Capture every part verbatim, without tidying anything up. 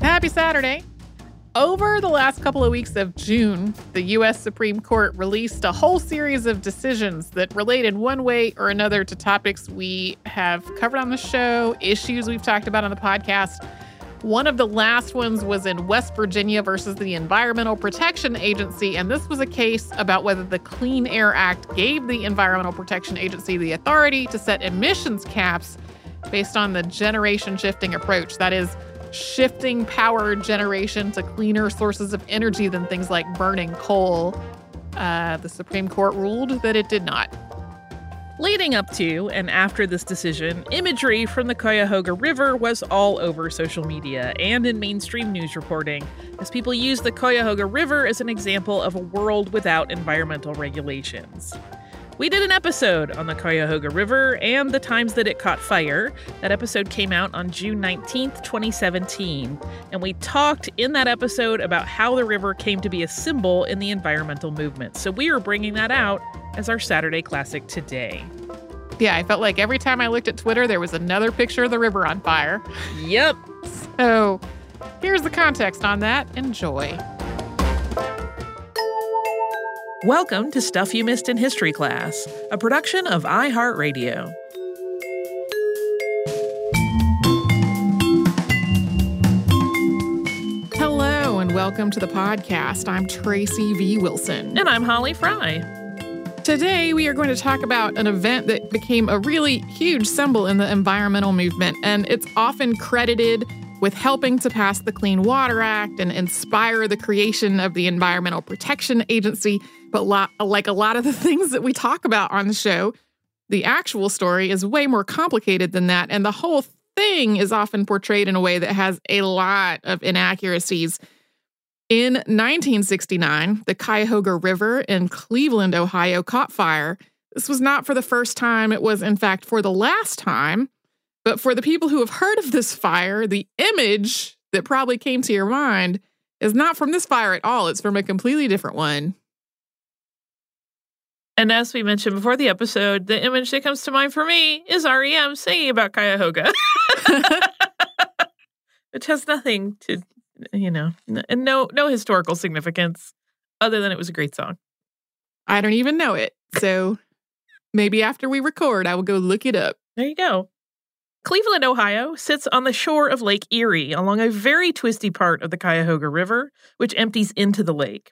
Happy Saturday. Over the last couple of weeks of June, the U S Supreme Court released a whole series of decisions that related one way or another to topics we have covered on the show, issues we've talked about on the podcast. One of the last ones was in West Virginia versus the Environmental Protection Agency, and this was a case about whether the Clean Air Act gave the Environmental Protection Agency the authority to set emissions caps based on the generation-shifting approach. That is, shifting power generation to cleaner sources of energy than things like burning coal. Uh, the Supreme Court ruled that it did not. Leading up to and after this decision, imagery from the Cuyahoga River was all over social media and in mainstream news reporting, as people used the Cuyahoga River as an example of a world without environmental regulations. We did an episode on the Cuyahoga River and the times that it caught fire. That episode came out on June nineteenth, twenty seventeen. And we talked in that episode about how the river came to be a symbol in the environmental movement. So we are bringing that out as our Saturday classic today. Yeah, I felt like every time I looked at Twitter, there was another picture of the river on fire. Yep. So here's the context on that. Enjoy. Welcome to Stuff You Missed in History Class, a production of iHeartRadio. Hello, and welcome to the podcast. I'm Tracy V. Wilson. And I'm Holly Fry. Today, we are going to talk about an event that became a really huge symbol in the environmental movement, and it's often credited with helping to pass the Clean Water Act and inspire the creation of the Environmental Protection Agency. But lo- like a lot of the things that we talk about on the show, the actual story is way more complicated than that. And the whole thing is often portrayed in a way that has a lot of inaccuracies. In nineteen sixty-nine, the Cuyahoga River in Cleveland, Ohio, caught fire. This was not for the first time. It was, in fact, for the last time. But for the people who have heard of this fire, the image that probably came to your mind is not from this fire at all. It's from a completely different one. And as we mentioned before the episode, the image that comes to mind for me is R E M singing about Cuyahoga. Which has nothing to, you know, and no, no historical significance other than it was a great song. I don't even know it. So maybe after we record, I will go look it up. There you go. Cleveland, Ohio, sits on the shore of Lake Erie along a very twisty part of the Cuyahoga River, which empties into the lake.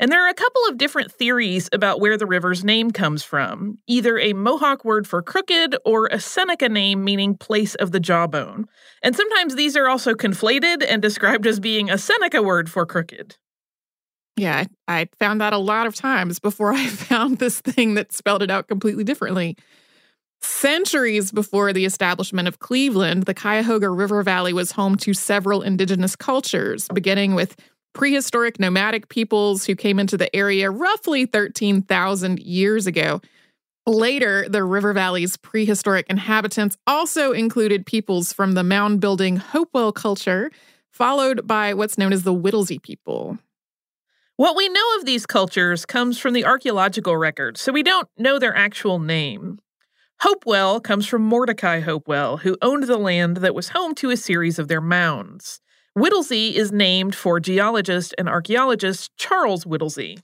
And there are a couple of different theories about where the river's name comes from, either a Mohawk word for crooked or a Seneca name meaning place of the jawbone. And sometimes these are also conflated and described as being a Seneca word for crooked. Yeah, I found that a lot of times before I found this thing that spelled it out completely differently. Centuries before the establishment of Cleveland, the Cuyahoga River Valley was home to several indigenous cultures, beginning with prehistoric nomadic peoples who came into the area roughly thirteen thousand years ago. Later, the River Valley's prehistoric inhabitants also included peoples from the mound-building Hopewell culture, followed by what's known as the Whittlesey people. What we know of these cultures comes from the archaeological record, so we don't know their actual name. Hopewell comes from Mordecai Hopewell, who owned the land that was home to a series of their mounds. Whittlesey is named for geologist and archaeologist Charles Whittlesey.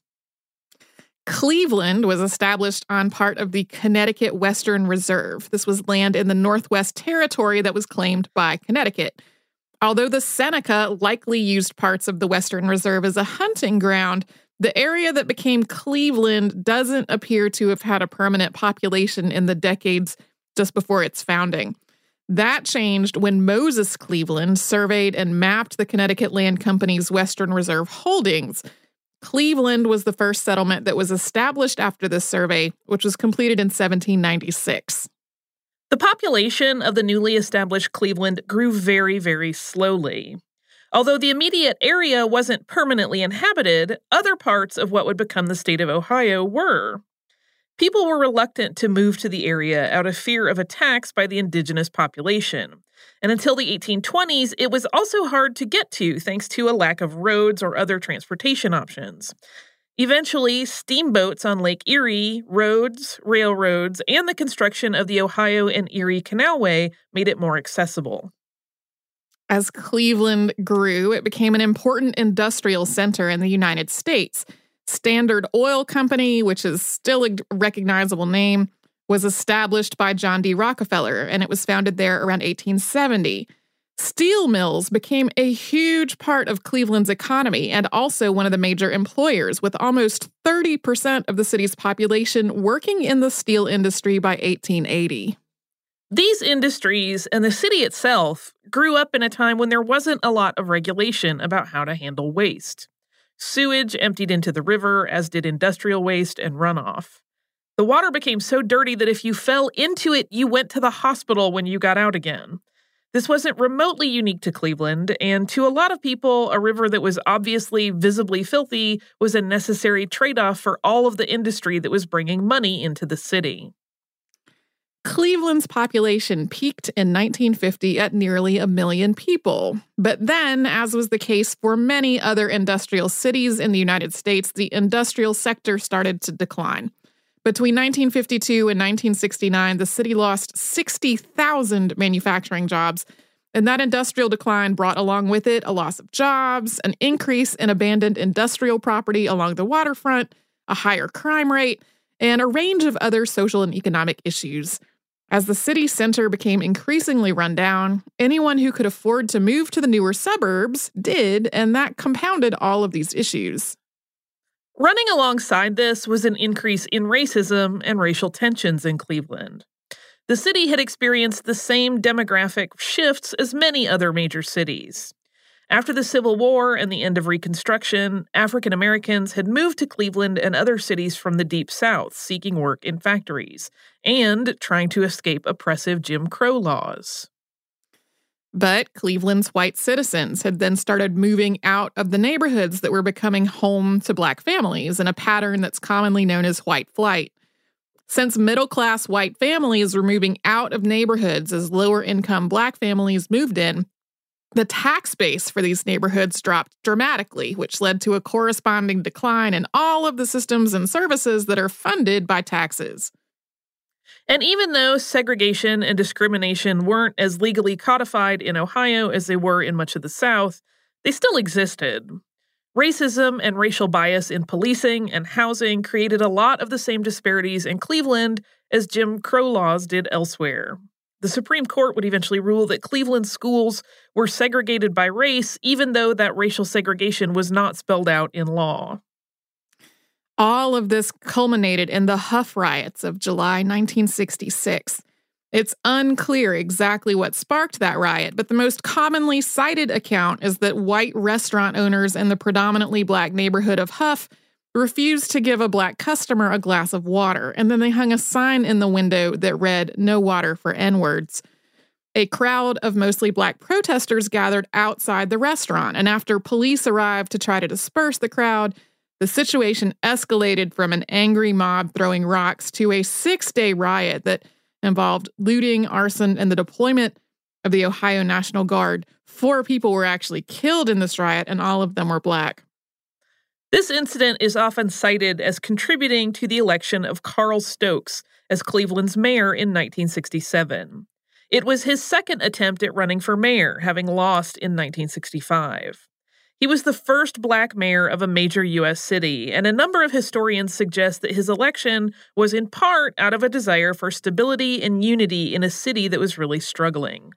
Cleveland was established on part of the Connecticut Western Reserve. This was land in the Northwest Territory that was claimed by Connecticut. Although the Seneca likely used parts of the Western Reserve as a hunting ground, the area that became Cleveland doesn't appear to have had a permanent population in the decades just before its founding. That changed when Moses Cleveland surveyed and mapped the Connecticut Land Company's Western Reserve holdings. Cleveland was the first settlement that was established after this survey, which was completed in seventeen ninety-six. The population of the newly established Cleveland grew very, very slowly. Although the immediate area wasn't permanently inhabited, other parts of what would become the state of Ohio were. People were reluctant to move to the area out of fear of attacks by the indigenous population. And until the eighteen twenties, it was also hard to get to thanks to a lack of roads or other transportation options. Eventually, steamboats on Lake Erie, roads, railroads, and the construction of the Ohio and Erie Canalway made it more accessible. As Cleveland grew, it became an important industrial center in the United States. Standard Oil Company, which is still a recognizable name, was established by John D. Rockefeller, and it was founded there around eighteen seventy. Steel mills became a huge part of Cleveland's economy and also one of the major employers, with almost thirty percent of the city's population working in the steel industry by eighteen eighty. These industries and the city itself grew up in a time when there wasn't a lot of regulation about how to handle waste. Sewage emptied into the river, as did industrial waste and runoff. The water became so dirty that if you fell into it, you went to the hospital when you got out again. This wasn't remotely unique to Cleveland, and to a lot of people, a river that was obviously visibly filthy was a necessary trade-off for all of the industry that was bringing money into the city. Cleveland's population peaked in nineteen fifty at nearly a million people. But then, as was the case for many other industrial cities in the United States, the industrial sector started to decline. Between nineteen fifty-two and nineteen sixty-nine, the city lost sixty thousand manufacturing jobs, and that industrial decline brought along with it a loss of jobs, an increase in abandoned industrial property along the waterfront, a higher crime rate, and a range of other social and economic issues. As the city center became increasingly run down, anyone who could afford to move to the newer suburbs did, and that compounded all of these issues. Running alongside this was an increase in racism and racial tensions in Cleveland. The city had experienced the same demographic shifts as many other major cities. After the Civil War and the end of Reconstruction, African Americans had moved to Cleveland and other cities from the Deep South, seeking work in factories and trying to escape oppressive Jim Crow laws. But Cleveland's white citizens had then started moving out of the neighborhoods that were becoming home to black families in a pattern that's commonly known as white flight. Since middle-class white families were moving out of neighborhoods as lower-income black families moved in, the tax base for these neighborhoods dropped dramatically, which led to a corresponding decline in all of the systems and services that are funded by taxes. And even though segregation and discrimination weren't as legally codified in Ohio as they were in much of the South, they still existed. Racism and racial bias in policing and housing created a lot of the same disparities in Cleveland as Jim Crow laws did elsewhere. The Supreme Court would eventually rule that Cleveland schools were segregated by race, even though that racial segregation was not spelled out in law. All of this culminated in the Hough riots of July nineteen sixty-six. It's unclear exactly what sparked that riot, but the most commonly cited account is that white restaurant owners in the predominantly black neighborhood of Hough refused to give a black customer a glass of water, and then they hung a sign in the window that read, "No water for N-words." A crowd of mostly black protesters gathered outside the restaurant, and after police arrived to try to disperse the crowd, the situation escalated from an angry mob throwing rocks to a six-day riot that involved looting, arson, and the deployment of the Ohio National Guard. Four people were actually killed in this riot, and all of them were black. This incident is often cited as contributing to the election of Carl Stokes as Cleveland's mayor in nineteen sixty-seven. It was his second attempt at running for mayor, having lost in nineteen sixty-five. He was the first black mayor of a major U S city, and a number of historians suggest that his election was in part out of a desire for stability and unity in a city that was really struggling.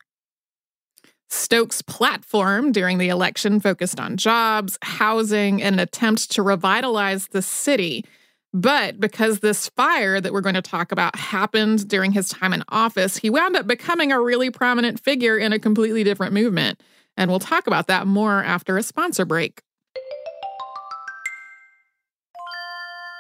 Stokes' platform during the election focused on jobs, housing, and an attempt to revitalize the city. But because this fire that we're going to talk about happened during his time in office, he wound up becoming a really prominent figure in a completely different movement. And we'll talk about that more after a sponsor break.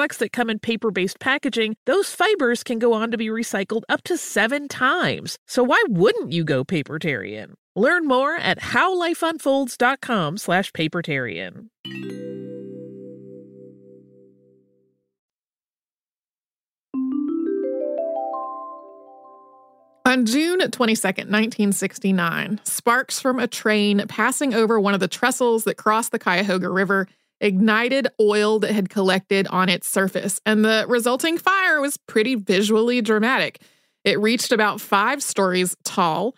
products that come in paper-based packaging, those fibers can go on to be recycled up to seven times. So why wouldn't you go papertarian? Learn more at howlifeunfolds.com slash papertarian. On June twenty-second, nineteen sixty-nine, sparks from a train passing over one of the trestles that crossed the Cuyahoga River ignited oil that had collected on its surface, and the resulting fire was pretty visually dramatic. It reached about five stories tall.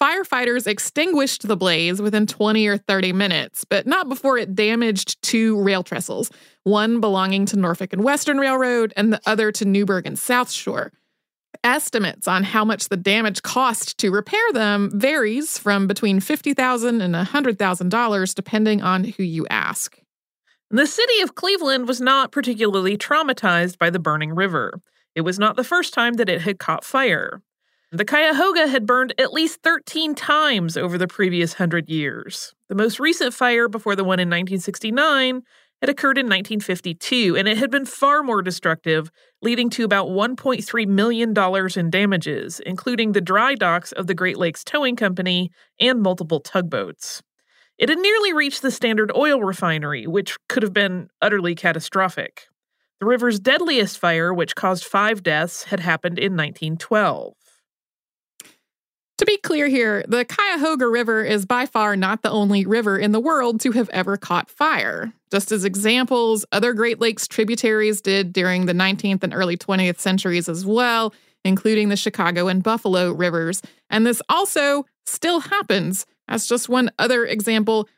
Firefighters extinguished the blaze within twenty or thirty minutes, but not before it damaged two rail trestles, one belonging to Norfolk and Western Railroad and the other to Newburgh and South Shore. Estimates on how much the damage cost to repair them varies from between fifty thousand dollars and one hundred thousand dollars, depending on who you ask. The city of Cleveland was not particularly traumatized by the burning river. It was not the first time that it had caught fire. The Cuyahoga had burned at least thirteen times over the previous one hundred years. The most recent fire before the one in nineteen sixty-nine had occurred in nineteen fifty-two, and it had been far more destructive, leading to about one point three million dollars in damages, including the dry docks of the Great Lakes Towing Company and multiple tugboats. It had nearly reached the Standard Oil refinery, which could have been utterly catastrophic. The river's deadliest fire, which caused five deaths, had happened in nineteen twelve. To be clear here, the Cuyahoga River is by far not the only river in the world to have ever caught fire. Just as examples, other Great Lakes tributaries did during the nineteenth and early twentieth centuries as well, including the Chicago and Buffalo rivers. And this also still happens. As just one other example,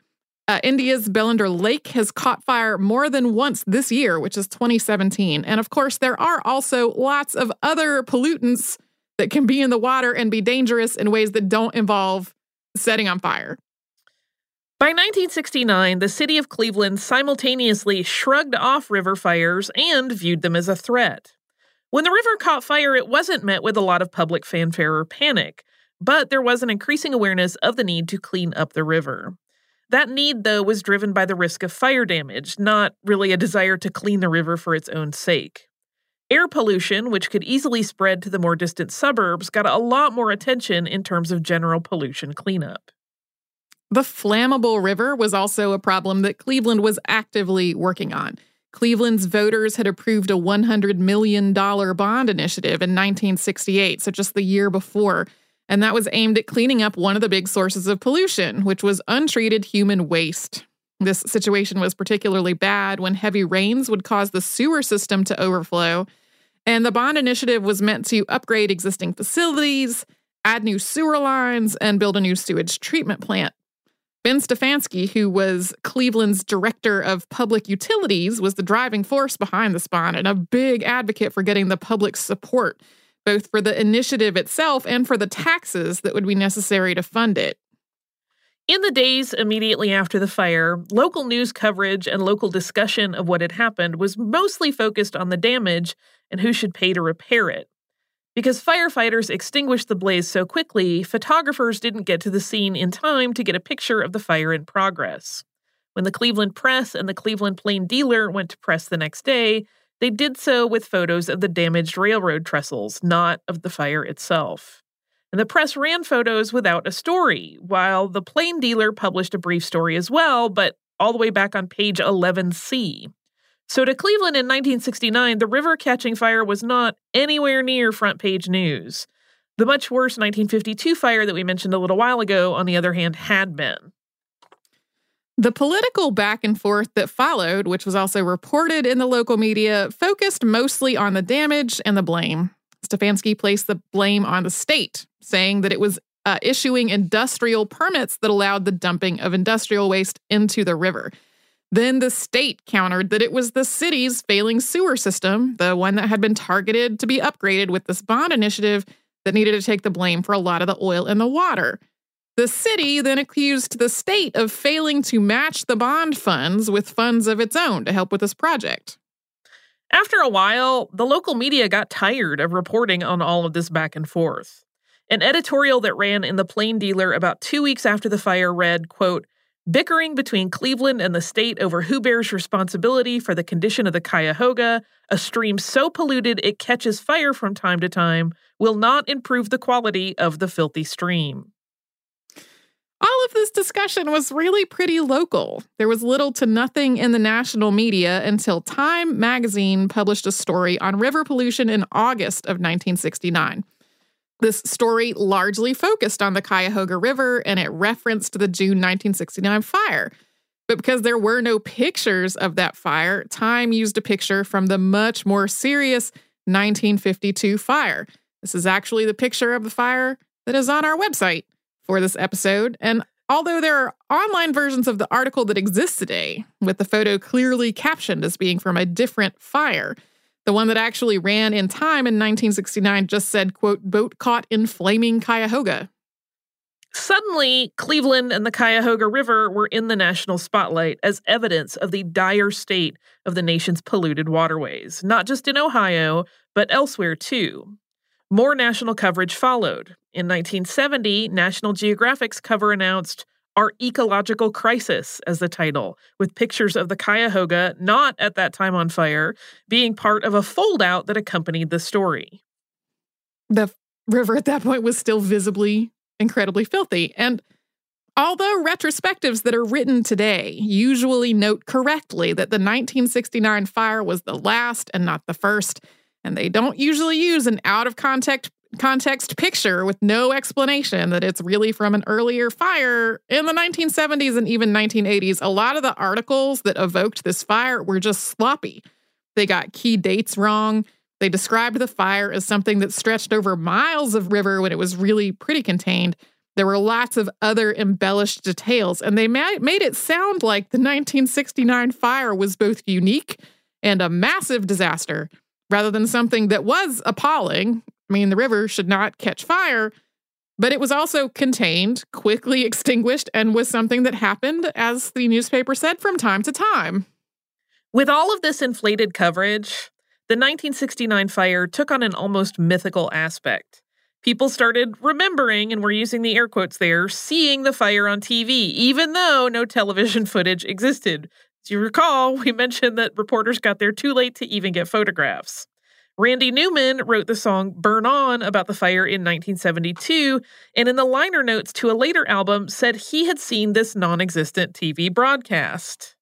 uh, India's Bellender Lake has caught fire more than once this year, which is twenty seventeen. And of course, there are also lots of other pollutants that can be in the water and be dangerous in ways that don't involve setting on fire. By nineteen sixty-nine, the city of Cleveland simultaneously shrugged off river fires and viewed them as a threat. When the river caught fire, it wasn't met with a lot of public fanfare or panic. But there was an increasing awareness of the need to clean up the river. That need, though, was driven by the risk of fire damage, not really a desire to clean the river for its own sake. Air pollution, which could easily spread to the more distant suburbs, got a lot more attention in terms of general pollution cleanup. The flammable river was also a problem that Cleveland was actively working on. Cleveland's voters had approved a one hundred million dollars bond initiative in nineteen sixty-eight, so just the year before. And that was aimed at cleaning up one of the big sources of pollution, which was untreated human waste. This situation was particularly bad when heavy rains would cause the sewer system to overflow. And the bond initiative was meant to upgrade existing facilities, add new sewer lines, and build a new sewage treatment plant. Ben Stefanski, who was Cleveland's director of public utilities, was the driving force behind this bond and a big advocate for getting the public's support, both for the initiative itself and for the taxes that would be necessary to fund it. In the days immediately after the fire, local news coverage and local discussion of what had happened was mostly focused on the damage and who should pay to repair it. Because firefighters extinguished the blaze so quickly, photographers didn't get to the scene in time to get a picture of the fire in progress. When the Cleveland Press and the Cleveland Plain Dealer went to press the next day, they did so with photos of the damaged railroad trestles, not of the fire itself. And the press ran photos without a story, while the Plain Dealer published a brief story as well, but all the way back on page eleven C. So to Cleveland in nineteen sixty-nine, the river catching fire was not anywhere near front page news. The much worse nineteen fifty-two fire that we mentioned a little while ago, on the other hand, had been. The political back and forth that followed, which was also reported in the local media, focused mostly on the damage and the blame. Stefanski placed the blame on the state, saying that it was uh, issuing industrial permits that allowed the dumping of industrial waste into the river. Then the state countered that it was the city's failing sewer system, the one that had been targeted to be upgraded with this bond initiative, that needed to take the blame for a lot of the oil and the water. The city then accused the state of failing to match the bond funds with funds of its own to help with this project. After a while, the local media got tired of reporting on all of this back and forth. An editorial that ran in the Plain Dealer about two weeks after the fire read, quote, bickering between Cleveland and the state over who bears responsibility for the condition of the Cuyahoga, a stream so polluted it catches fire from time to time, will not improve the quality of the filthy stream. All of this discussion was really pretty local. There was little to nothing in the national media until Time magazine published a story on river pollution in August of nineteen sixty-nine. This story largely focused on the Cuyahoga River, and it referenced the June nineteen sixty-nine fire. But because there were no pictures of that fire, Time used a picture from the much more serious nineteen fifty-two fire. This is actually the picture of the fire that is on our website for this episode. And although there are online versions of the article that exist today, with the photo clearly captioned as being from a different fire, the one that actually ran in Time in nineteen sixty-nine just said, quote, boat caught in flaming Cuyahoga. Suddenly, Cleveland and the Cuyahoga River were in the national spotlight as evidence of the dire state of the nation's polluted waterways, not just in Ohio, but elsewhere too. More national coverage followed. In nineteen seventy, National Geographic's cover announced Our Ecological Crisis as the title, with pictures of the Cuyahoga, not at that time on fire, being part of a fold-out that accompanied the story. The river at that point was still visibly incredibly filthy, and although retrospectives that are written today usually note correctly that the nineteen sixty-nine fire was the last and not the first, and they don't usually use an out-of-context context picture with no explanation that it's really from an earlier fire, in the nineteen seventies and even nineteen eighties, a lot of the articles that evoked this fire were just sloppy. They got key dates wrong. They described the fire as something that stretched over miles of river when it was really pretty contained. There were lots of other embellished details, and they made it sound like the nineteen sixty-nine fire was both unique and a massive disaster, rather than something that was appalling. I mean, the river should not catch fire, but it was also contained, quickly extinguished, and was something that happened, as the newspaper said, from time to time. With all of this inflated coverage, the nineteen sixty-nine fire took on an almost mythical aspect. People started remembering, and we're using the air quotes there, seeing the fire on T V, even though no television footage existed. As you recall, we mentioned that reporters got there too late to even get photographs. Randy Newman wrote the song Burn On about the fire in nineteen seventy-two, and in the liner notes to a later album said he had seen this non-existent T V broadcast.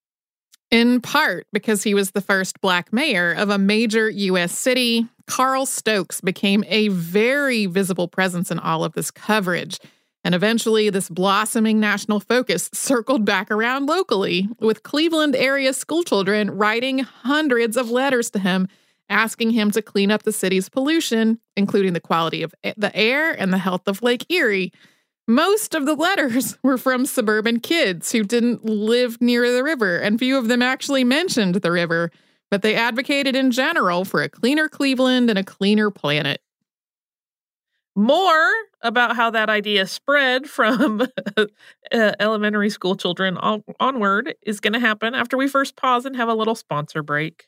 In part because he was the first Black mayor of a major U S city, Carl Stokes became a very visible presence in all of this coverage. And eventually, this blossoming national focus circled back around locally, with Cleveland area schoolchildren writing hundreds of letters to him, asking him to clean up the city's pollution, including the quality of the air and the health of Lake Erie. Most of the letters were from suburban kids who didn't live near the river, and few of them actually mentioned the river, but they advocated in general for a cleaner Cleveland and a cleaner planet. More about how that idea spread from uh, elementary school children on- onward is going to happen after we first pause and have a little sponsor break.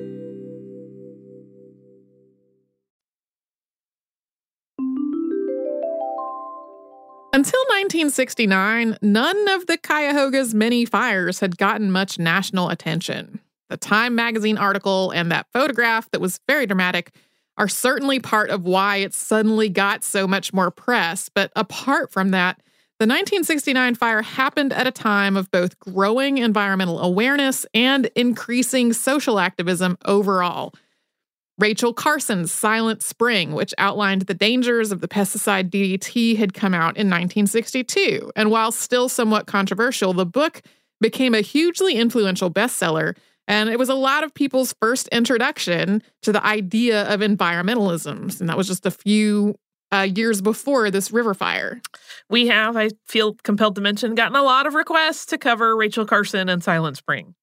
Until nineteen sixty-nine, none of the Cuyahoga's many fires had gotten much national attention. The Time magazine article and that photograph that was very dramatic are certainly part of why it suddenly got so much more press. But apart from that, the nineteen sixty-nine fire happened at a time of both growing environmental awareness and increasing social activism overall. Rachel Carson's Silent Spring, which outlined the dangers of the pesticide D D T, had come out in nineteen sixty-two. And while still somewhat controversial, the book became a hugely influential bestseller, and it was a lot of people's first introduction to the idea of environmentalism. And that was just a few Uh, years before this river fire. We have, I feel compelled to mention, gotten a lot of requests to cover Rachel Carson and Silent Spring.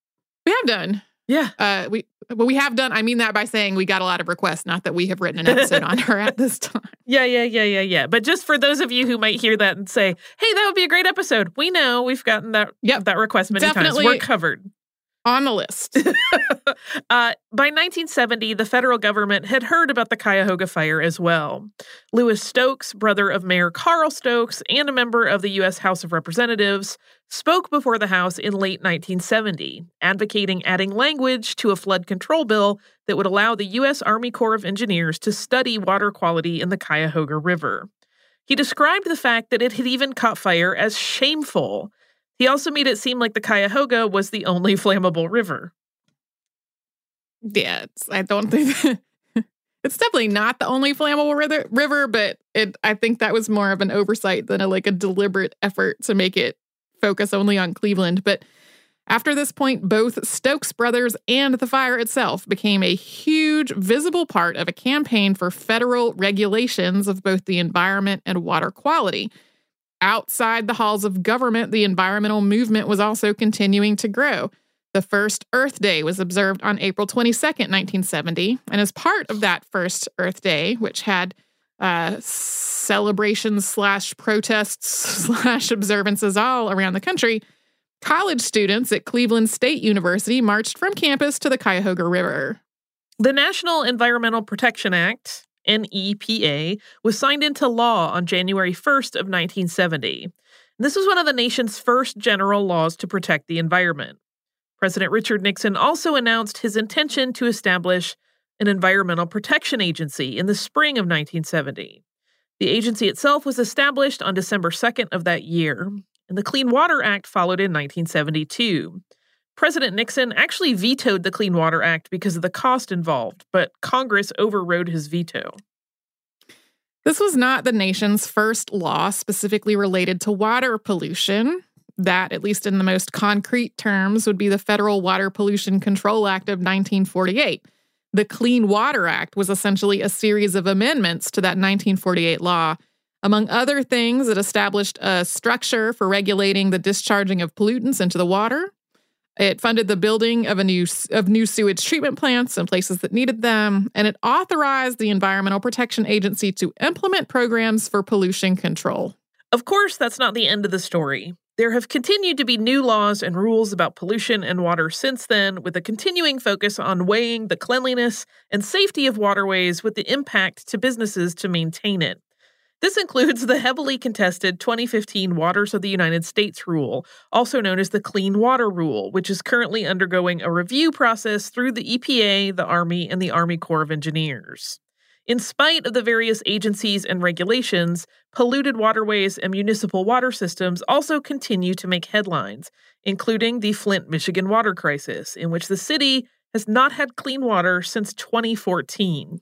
We have done. Yeah. Uh, we well, we have done. I mean that by saying we got a lot of requests, not that we have written an episode on her at this time. Yeah, yeah, yeah, yeah, yeah. But just for those of you who might hear that and say, hey, that would be a great episode. We know we've gotten that, yep, that request many Definitely. times. We're covered. On the list. uh, by nineteen seventy, the federal government had heard about the Cuyahoga fire as well. Lewis Stokes, brother of Mayor Carl Stokes and a member of the U S House of Representatives, spoke before the House in late nineteen seventy, advocating adding language to a flood control bill that would allow the U S Army Corps of Engineers to study water quality in the Cuyahoga River. He described the fact that it had even caught fire as shameful. He also made it seem like the Cuyahoga was the only flammable river. Yeah, it's, I don't think that, it's definitely not the only flammable river, river but it, I think that was more of an oversight than a, like a deliberate effort to make it focus only on Cleveland. But after this point, both Stokes brothers and the fire itself became a huge, visible part of a campaign for federal regulations of both the environment and water quality. Outside the halls of government, the environmental movement was also continuing to grow. The first Earth Day was observed on April twenty-second, nineteen seventy. And as part of that first Earth Day, which had uh, celebrations slash protests slash observances all around the country, college students at Cleveland State University marched from campus to the Cuyahoga River. The National Environmental Protection Act, N E P A, was signed into law on January first of nineteen seventy. This was one of the nation's first general laws to protect the environment. President Richard Nixon also announced his intention to establish an Environmental Protection Agency in the spring of nineteen seventy. The agency itself was established on December second of that year, and the Clean Water Act followed in nineteen seventy-two. President Nixon actually vetoed the Clean Water Act because of the cost involved, but Congress overrode his veto. This was not the nation's first law specifically related to water pollution. That, at least in the most concrete terms, would be the Federal Water Pollution Control Act of nineteen forty-eight. The Clean Water Act was essentially a series of amendments to that nineteen forty-eight law. Among other things, it established a structure for regulating the discharging of pollutants into the water. It funded the building of a new of new sewage treatment plants in places that needed them, and it authorized the Environmental Protection Agency to implement programs for pollution control. Of course, that's not the end of the story. There have continued to be new laws and rules about pollution and water since then, with a continuing focus on weighing the cleanliness and safety of waterways with the impact to businesses to maintain it. This includes the heavily contested twenty fifteen Waters of the United States Rule, also known as the Clean Water Rule, which is currently undergoing a review process through the E P A, the Army, and the Army Corps of Engineers. In spite of the various agencies and regulations, polluted waterways and municipal water systems also continue to make headlines, including the Flint, Michigan water crisis, in which the city has not had clean water since twenty fourteen.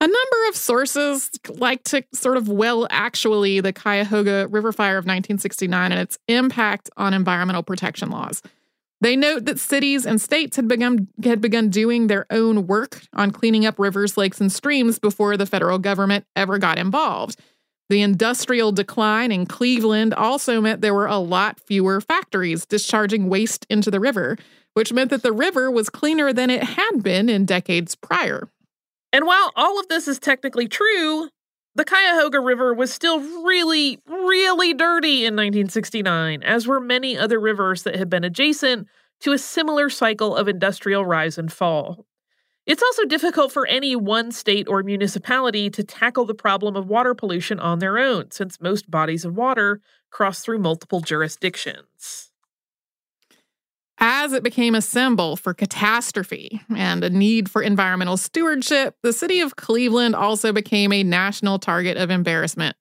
A number of sources like to sort of well actually the Cuyahoga River fire of nineteen sixty-nine and its impact on environmental protection laws. They note that cities and states had begun had begun doing their own work on cleaning up rivers, lakes, and streams before the federal government ever got involved. The industrial decline in Cleveland also meant there were a lot fewer factories discharging waste into the river, which meant that the river was cleaner than it had been in decades prior. And while all of this is technically true, the Cuyahoga River was still really, really dirty in nineteen sixty-nine, as were many other rivers that had been adjacent to a similar cycle of industrial rise and fall. It's also difficult for any one state or municipality to tackle the problem of water pollution on their own, since most bodies of water cross through multiple jurisdictions. As it became a symbol for catastrophe and a need for environmental stewardship, the city of Cleveland also became a national target of embarrassment.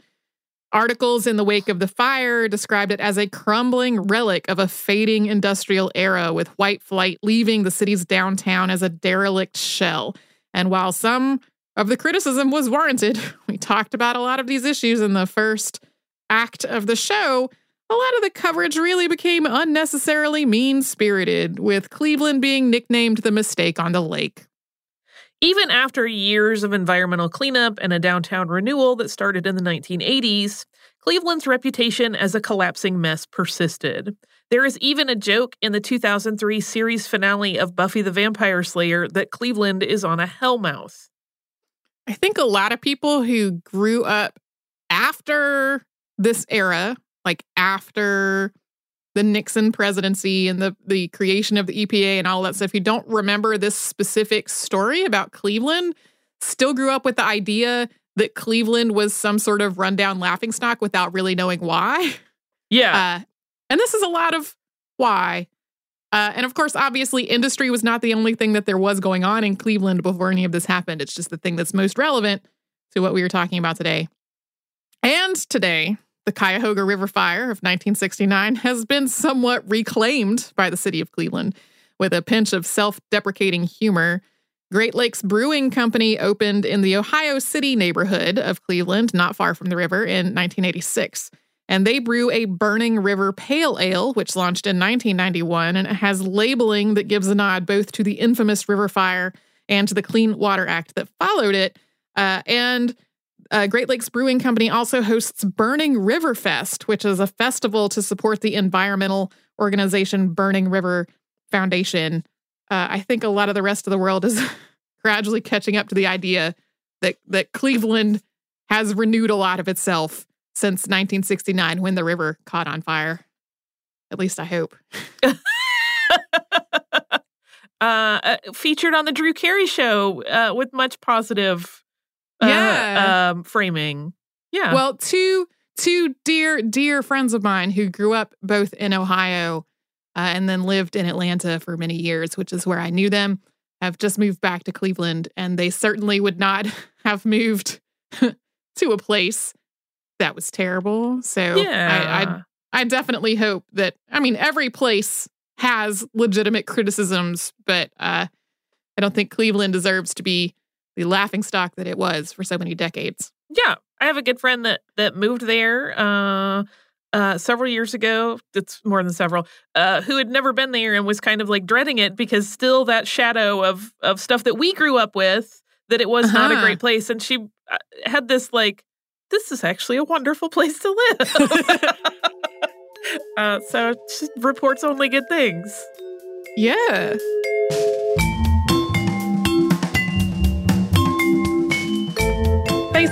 Articles in the wake of the fire described it as a crumbling relic of a fading industrial era, with white flight leaving the city's downtown as a derelict shell. And while some of the criticism was warranted, we talked about a lot of these issues in the first act of the show, a lot of the coverage really became unnecessarily mean-spirited, with Cleveland being nicknamed the mistake on the lake. Even after years of environmental cleanup and a downtown renewal that started in the nineteen eighties, Cleveland's reputation as a collapsing mess persisted. There is even a joke in the two thousand three series finale of Buffy the Vampire Slayer that Cleveland is on a hellmouth. I think a lot of people who grew up after this era, like after the Nixon presidency and the, the creation of the E P A and all that stuff, you don't remember this specific story about Cleveland, still grew up with the idea that Cleveland was some sort of rundown laughingstock without really knowing why. Yeah. Uh, and this is a lot of why. Uh, and of course, obviously, industry was not the only thing that there was going on in Cleveland before any of this happened. It's just the thing that's most relevant to what we were talking about today. And today, the Cuyahoga River fire of nineteen sixty-nine has been somewhat reclaimed by the city of Cleveland with a pinch of self-deprecating humor. Great Lakes Brewing Company opened in the Ohio City neighborhood of Cleveland, not far from the river, in nineteen eighty-six. And they brew a Burning River Pale Ale, which launched in nineteen ninety-one, and it has labeling that gives a nod both to the infamous river fire and to the Clean Water Act that followed it. Uh, and... Uh, Great Lakes Brewing Company also hosts Burning River Fest, which is a festival to support the environmental organization Burning River Foundation. Uh, I think a lot of the rest of the world is gradually catching up to the idea that that Cleveland has renewed a lot of itself since nineteen sixty-nine, when the river caught on fire. At least I hope. uh, featured on the Drew Carey Show uh, with much positive... Yeah. Uh, um, framing. Yeah. Well, two two dear, dear friends of mine who grew up both in Ohio uh, and then lived in Atlanta for many years, which is where I knew them, have just moved back to Cleveland, and they certainly would not have moved to a place that was terrible. So yeah. I, I I definitely hope that, I mean, every place has legitimate criticisms, but uh, I don't think Cleveland deserves to be the laughingstock that it was for so many decades. Yeah. I have a good friend that, that moved there uh, uh, several years ago. It's more than several. Uh, who had never been there and was kind of like dreading it because still that shadow of, of stuff that we grew up with, that it was uh-huh. not a great place. And she had this like, this is actually a wonderful place to live. uh, so she reports only good things. Yeah. Thanks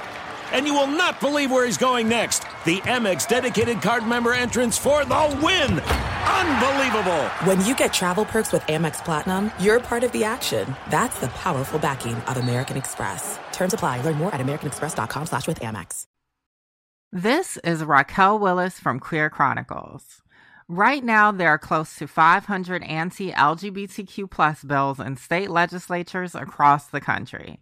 And you will not believe where he's going next. The Amex dedicated card member entrance for the win. Unbelievable. When you get travel perks with Amex Platinum, you're part of the action. That's the powerful backing of American Express. Terms apply. Learn more at americanexpress.com slash with Amex. This is Raquel Willis from Queer Chronicles. Right now, there are close to five hundred anti-L G B T Q plus bills in state legislatures across the country.